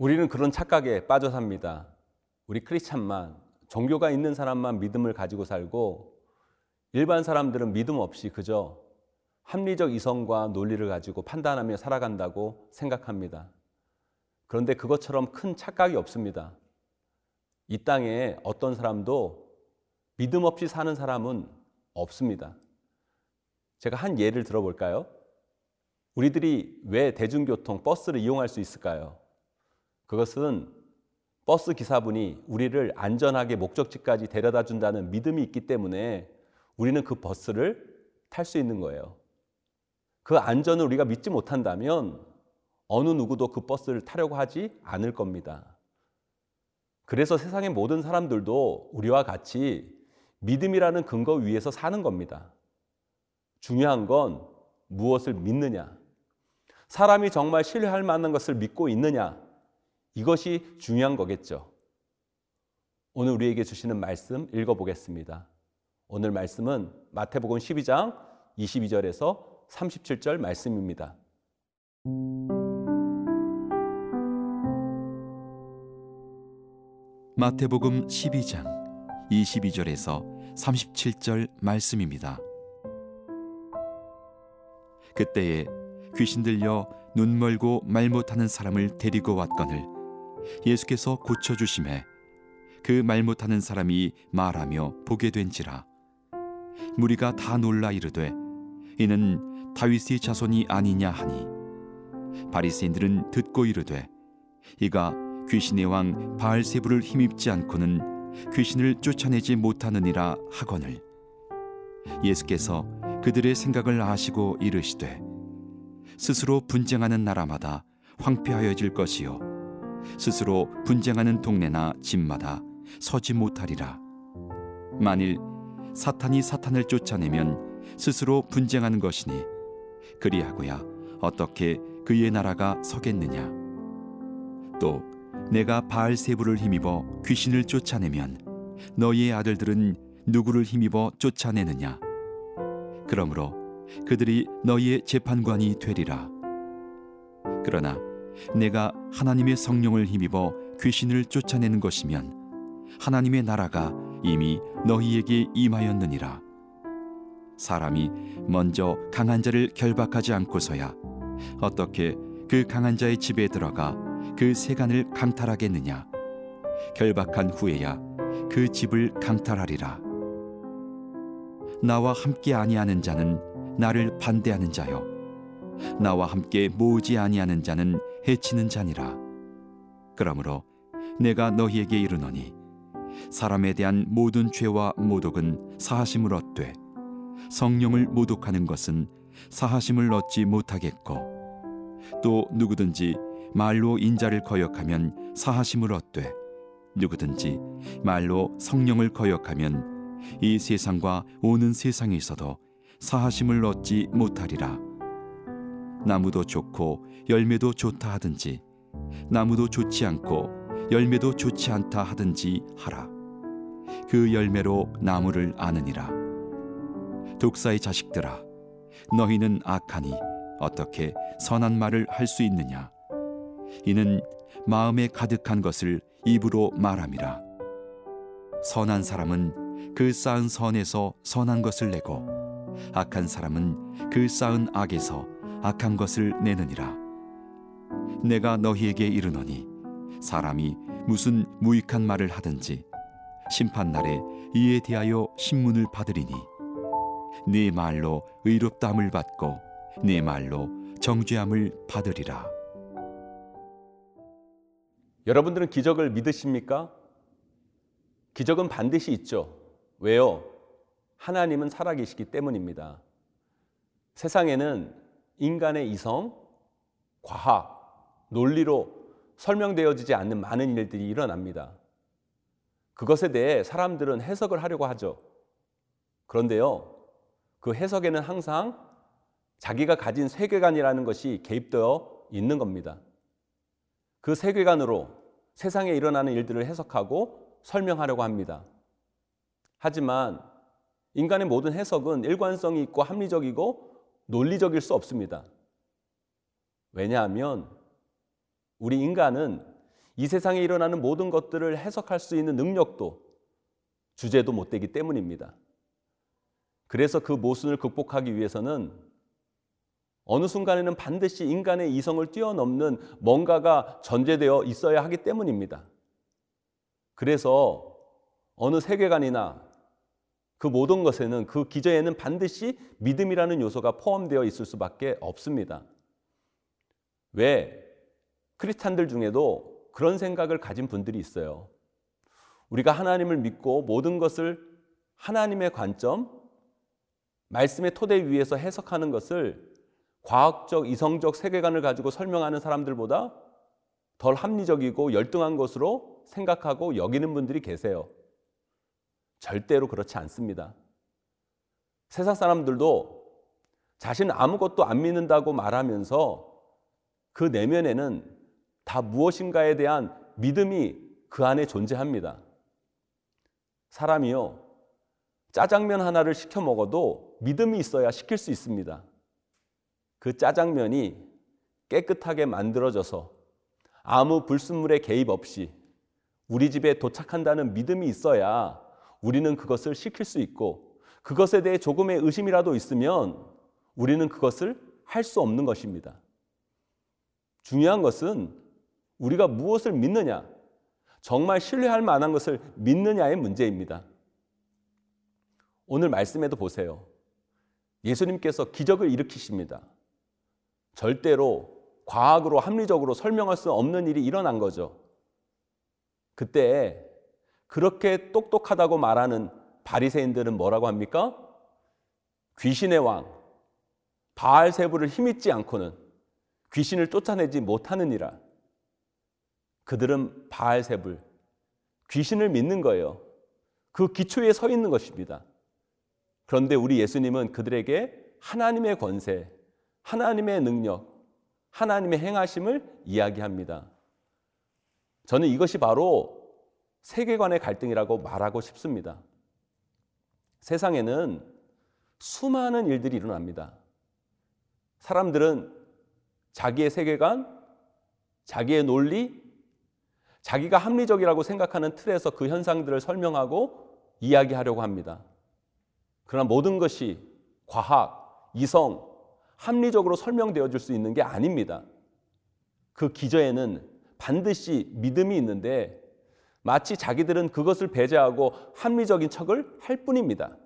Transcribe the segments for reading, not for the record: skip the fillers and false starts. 우리는 그런 착각에 빠져 삽니다. 우리 크리스찬만, 종교가 있는 사람만 믿음을 가지고 살고 일반 사람들은 믿음 없이 그저 합리적 이성과 논리를 가지고 판단하며 살아간다고 생각합니다. 그런데 그것처럼 큰 착각이 없습니다. 이 땅에 어떤 사람도 믿음 없이 사는 사람은 없습니다. 제가 한 예를 들어볼까요? 우리들이 왜 대중교통, 버스를 이용할 수 있을까요? 그것은 버스 기사분이 우리를 안전하게 목적지까지 데려다 준다는 믿음이 있기 때문에 우리는 그 버스를 탈 수 있는 거예요. 그 안전을 우리가 믿지 못한다면 어느 누구도 그 버스를 타려고 하지 않을 겁니다. 그래서 세상의 모든 사람들도 우리와 같이 믿음이라는 근거 위에서 사는 겁니다. 중요한 건 무엇을 믿느냐, 사람이 정말 신뢰할 만한 것을 믿고 있느냐, 이것이 중요한 거겠죠. 오늘 우리에게 주시는 말씀 읽어보겠습니다. 오늘 말씀은 마태복음 12장 22절에서 37절 말씀입니다. 마태복음 12장 22절에서 37절 말씀입니다. 그때에 귀신 들려 눈 멀고 말 못하는 사람을 데리고 왔거늘 예수께서 고쳐주심에 그 말 못하는 사람이 말하며 보게 된지라. 무리가 다 놀라 이르되 이는 다윗의 자손이 아니냐 하니, 바리새인들은 듣고 이르되 이가 귀신의 왕 바알세부를 힘입지 않고는 귀신을 쫓아내지 못하느니라 하거늘, 예수께서 그들의 생각을 아시고 이르시되 스스로 분쟁하는 나라마다 황폐하여질 것이요 스스로 분쟁하는 동네나 집마다 서지 못하리라. 만일 사탄이 사탄을 쫓아내면 스스로 분쟁하는 것이니 그리하고야 어떻게 그의 나라가 서겠느냐. 또 내가 바알세부를 힘입어 귀신을 쫓아내면 너희의 아들들은 누구를 힘입어 쫓아내느냐. 그러므로 그들이 너희의 재판관이 되리라. 그러나 내가 하나님의 성령을 힘입어 귀신을 쫓아내는 것이면 하나님의 나라가 이미 너희에게 임하였느니라. 사람이 먼저 강한 자를 결박하지 않고서야 어떻게 그 강한 자의 집에 들어가 그 세간을 강탈하겠느냐. 결박한 후에야 그 집을 강탈하리라. 나와 함께 아니하는 자는 나를 반대하는 자요 나와 함께 모으지 아니하는 자는 해치는 자니라. 그러므로 내가 너희에게 이르노니 사람에 대한 모든 죄와 모독은 사하심을 얻되 성령을 모독하는 것은 사하심을 얻지 못하겠고, 또 누구든지 말로 인자를 거역하면 사하심을 얻되 누구든지 말로 성령을 거역하면 이 세상과 오는 세상에서도 사하심을 얻지 못하리라. 나무도 좋고 열매도 좋다 하든지 나무도 좋지 않고 열매도 좋지 않다 하든지 하라. 그 열매로 나무를 아느니라. 독사의 자식들아, 너희는 악하니 어떻게 선한 말을 할 수 있느냐. 이는 마음에 가득한 것을 입으로 말함이라. 선한 사람은 그 쌓은 선에서 선한 것을 내고 악한 사람은 그 쌓은 악에서 악한 것을 내느니라. 내가 너희에게 이르노니 사람이 무슨 무익한 말을 하든지 심판날에 이에 대하여 심문을 받으리니 네 말로 의롭다함을 받고 네 말로 정죄함을 받으리라. 여러분들은 기적을 믿으십니까? 기적은 반드시 있죠. 왜요? 하나님은 살아계시기 때문입니다. 세상에는 인간의 이성, 과학, 논리로 설명되어지지 않는 많은 일들이 일어납니다. 그것에 대해 사람들은 해석을 하려고 하죠. 그런데요, 그 해석에는 항상 자기가 가진 세계관이라는 것이 개입되어 있는 겁니다. 그 세계관으로 세상에 일어나는 일들을 해석하고 설명하려고 합니다. 하지만 인간의 모든 해석은 일관성이 있고 합리적이고 논리적일 수 없습니다. 왜냐하면 우리 인간은 이 세상에 일어나는 모든 것들을 해석할 수 있는 능력도 주제도 못 되기 때문입니다. 그래서 그 모순을 극복하기 위해서는 어느 순간에는 반드시 인간의 이성을 뛰어넘는 뭔가가 전제되어 있어야 하기 때문입니다. 그래서 어느 세계관이나 그 모든 것에는, 그 기저에는 반드시 믿음이라는 요소가 포함되어 있을 수밖에 없습니다. 왜? 크리스찬들 중에도 그런 생각을 가진 분들이 있어요. 우리가 하나님을 믿고 모든 것을 하나님의 관점, 말씀의 토대 위에서 해석하는 것을 과학적, 이성적 세계관을 가지고 설명하는 사람들보다 덜 합리적이고 열등한 것으로 생각하고 여기는 분들이 계세요. 절대로 그렇지 않습니다. 세상 사람들도 자신 아무것도 안 믿는다고 말하면서 그 내면에는 다 무엇인가에 대한 믿음이 그 안에 존재합니다. 사람이요, 짜장면 하나를 시켜 먹어도 믿음이 있어야 시킬 수 있습니다. 그 짜장면이 깨끗하게 만들어져서 아무 불순물의 개입 없이 우리 집에 도착한다는 믿음이 있어야 우리는 그것을 시킬 수 있고, 그것에 대해 조금의 의심이라도 있으면 우리는 그것을 할 수 없는 것입니다. 중요한 것은 우리가 무엇을 믿느냐, 정말 신뢰할 만한 것을 믿느냐의 문제입니다. 오늘 말씀에도 보세요. 예수님께서 기적을 일으키십니다. 절대로 과학으로 합리적으로 설명할 수 없는 일이 일어난 거죠. 그때 그렇게 똑똑하다고 말하는 바리새인들은 뭐라고 합니까? 귀신의 왕 바알세부를 힘입지 않고는 귀신을 쫓아내지 못하느니라. 그들은 바알세불, 귀신을 믿는 거예요. 그 기초에 서 있는 것입니다. 그런데 우리 예수님은 그들에게 하나님의 권세, 하나님의 능력, 하나님의 행하심을 이야기합니다. 저는 이것이 바로 세계관의 갈등이라고 말하고 싶습니다. 세상에는 수많은 일들이 일어납니다. 사람들은 자기의 세계관, 자기의 논리, 자기가 합리적이라고 생각하는 틀에서 그 현상들을 설명하고 이야기하려고 합니다. 그러나 모든 것이 과학, 이성, 합리적으로 설명되어질 수 있는 게 아닙니다. 그 기저에는 반드시 믿음이 있는데 마치 자기들은 그것을 배제하고 합리적인 척을 할 뿐입니다.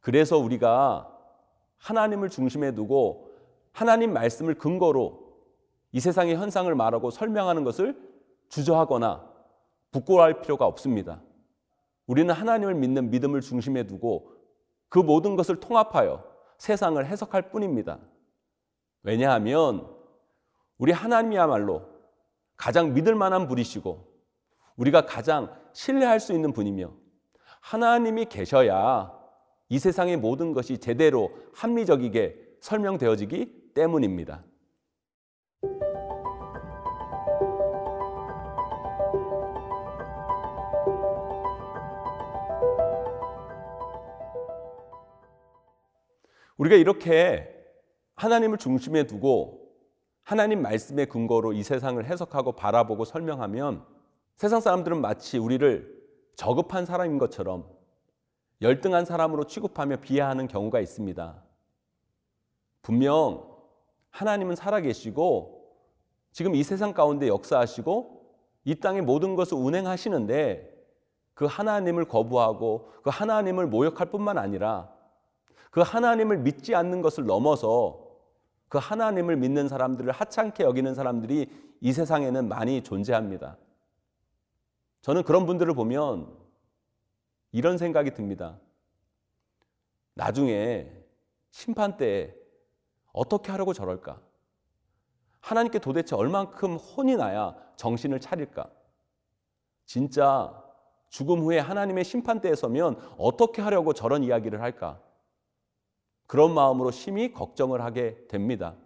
그래서 우리가 하나님을 중심에 두고 하나님 말씀을 근거로 이 세상의 현상을 말하고 설명하는 것을 주저하거나 부끄러워할 필요가 없습니다. 우리는 하나님을 믿는 믿음을 중심에 두고 그 모든 것을 통합하여 세상을 해석할 뿐입니다. 왜냐하면 우리 하나님이야말로 가장 믿을 만한 분이시고 우리가 가장 신뢰할 수 있는 분이며, 하나님이 계셔야 이 세상의 모든 것이 제대로 합리적이게 설명되어지기 때문입니다. 우리가 이렇게 하나님을 중심에 두고 하나님 말씀의 근거로 이 세상을 해석하고 바라보고 설명하면 세상 사람들은 마치 우리를 저급한 사람인 것처럼 열등한 사람으로 취급하며 비하하는 경우가 있습니다. 분명 하나님은 살아계시고 지금 이 세상 가운데 역사하시고 이 땅의 모든 것을 운행하시는데, 그 하나님을 거부하고 그 하나님을 모욕할 뿐만 아니라 그 하나님을 믿지 않는 것을 넘어서 그 하나님을 믿는 사람들을 하찮게 여기는 사람들이 이 세상에는 많이 존재합니다. 저는 그런 분들을 보면 이런 생각이 듭니다. 나중에 심판 때에 어떻게 하려고 저럴까? 하나님께 도대체 얼만큼 혼이 나야 정신을 차릴까? 진짜 죽음 후에 하나님의 심판 때에 서면 어떻게 하려고 저런 이야기를 할까? 그런 마음으로 심히 걱정을 하게 됩니다.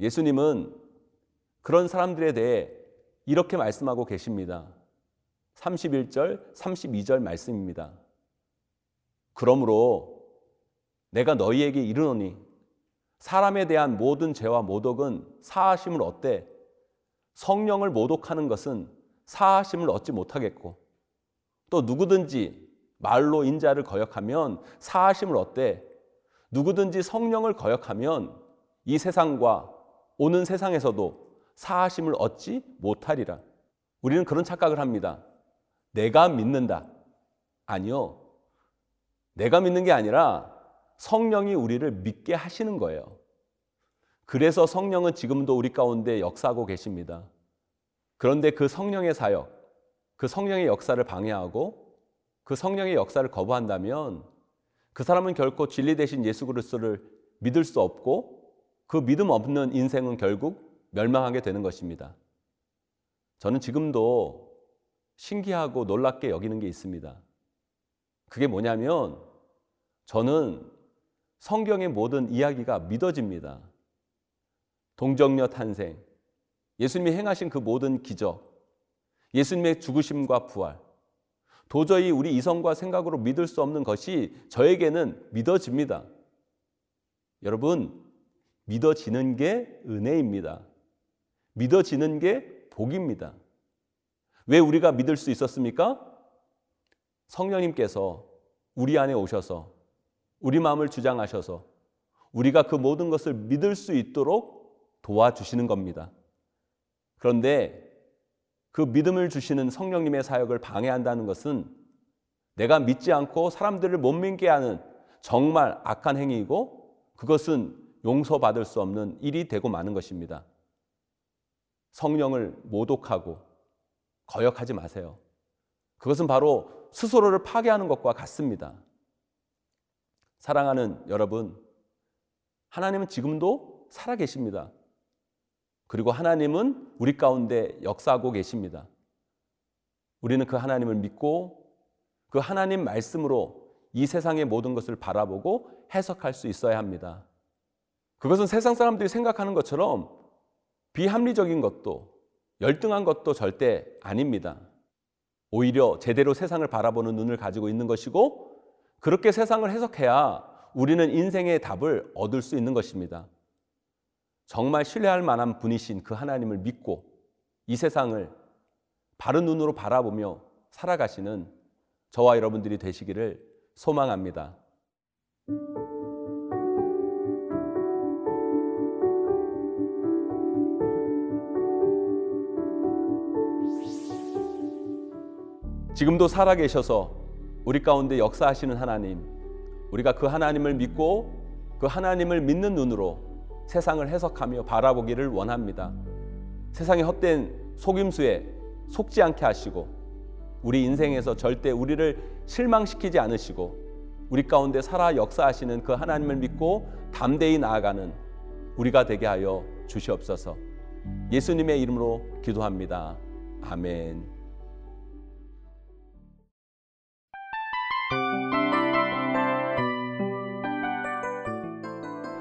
예수님은 그런 사람들에 대해 이렇게 말씀하고 계십니다. 31절, 32절 말씀입니다. 그러므로 내가 너희에게 이르노니 사람에 대한 모든 죄와 모독은 사하심을 얻되 성령을 모독하는 것은 사하심을 얻지 못하겠고 또 누구든지 말로 인자를 거역하면 사하심을 얻되 누구든지 성령을 거역하면 이 세상과 오는 세상에서도 사하심을 얻지 못하리라. 우리는 그런 착각을 합니다. 내가 믿는다. 아니요. 내가 믿는 게 아니라 성령이 우리를 믿게 하시는 거예요. 그래서 성령은 지금도 우리 가운데 역사하고 계십니다. 그런데 그 성령의 사역, 그 성령의 역사를 방해하고 그 성령의 역사를 거부한다면 그 사람은 결코 진리 되신 예수 그리스도를 믿을 수 없고 그 믿음 없는 인생은 결국 멸망하게 되는 것입니다. 저는 지금도 신기하고 놀랍게 여기는 게 있습니다. 그게 뭐냐면 저는 성경의 모든 이야기가 믿어집니다. 동정녀 탄생, 예수님이 행하신 그 모든 기적, 예수님의 죽으심과 부활, 도저히 우리 이성과 생각으로 믿을 수 없는 것이 저에게는 믿어집니다. 여러분, 믿어지는 게 은혜입니다. 믿어지는 게 복입니다. 왜 우리가 믿을 수 있었습니까? 성령님께서 우리 안에 오셔서 우리 마음을 주장하셔서 우리가 그 모든 것을 믿을 수 있도록 도와주시는 겁니다. 그런데 그 믿음을 주시는 성령님의 사역을 방해한다는 것은 내가 믿지 않고 사람들을 못 믿게 하는 정말 악한 행위이고 그것은 용서받을 수 없는 일이 되고 마는 것입니다. 성령을 모독하고 거역하지 마세요. 그것은 바로 스스로를 파괴하는 것과 같습니다. 사랑하는 여러분, 하나님은 지금도 살아계십니다. 그리고 하나님은 우리 가운데 역사하고 계십니다. 우리는 그 하나님을 믿고 그 하나님 말씀으로 이 세상의 모든 것을 바라보고 해석할 수 있어야 합니다. 그것은 세상 사람들이 생각하는 것처럼 비합리적인 것도 열등한 것도 절대 아닙니다. 오히려 제대로 세상을 바라보는 눈을 가지고 있는 것이고 그렇게 세상을 해석해야 우리는 인생의 답을 얻을 수 있는 것입니다. 정말 신뢰할 만한 분이신 그 하나님을 믿고 이 세상을 바른 눈으로 바라보며 살아가시는 저와 여러분들이 되시기를 소망합니다. 지금도 살아계셔서 우리 가운데 역사하시는 하나님, 우리가 그 하나님을 믿고 그 하나님을 믿는 눈으로 세상을 해석하며 바라보기를 원합니다. 세상의 헛된 속임수에 속지 않게 하시고 우리 인생에서 절대 우리를 실망시키지 않으시고 우리 가운데 살아 역사하시는 그 하나님을 믿고 담대히 나아가는 우리가 되게 하여 주시옵소서. 예수님의 이름으로 기도합니다. 아멘.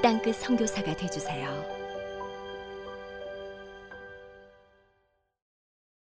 땅끝 선교사가 되어주세요.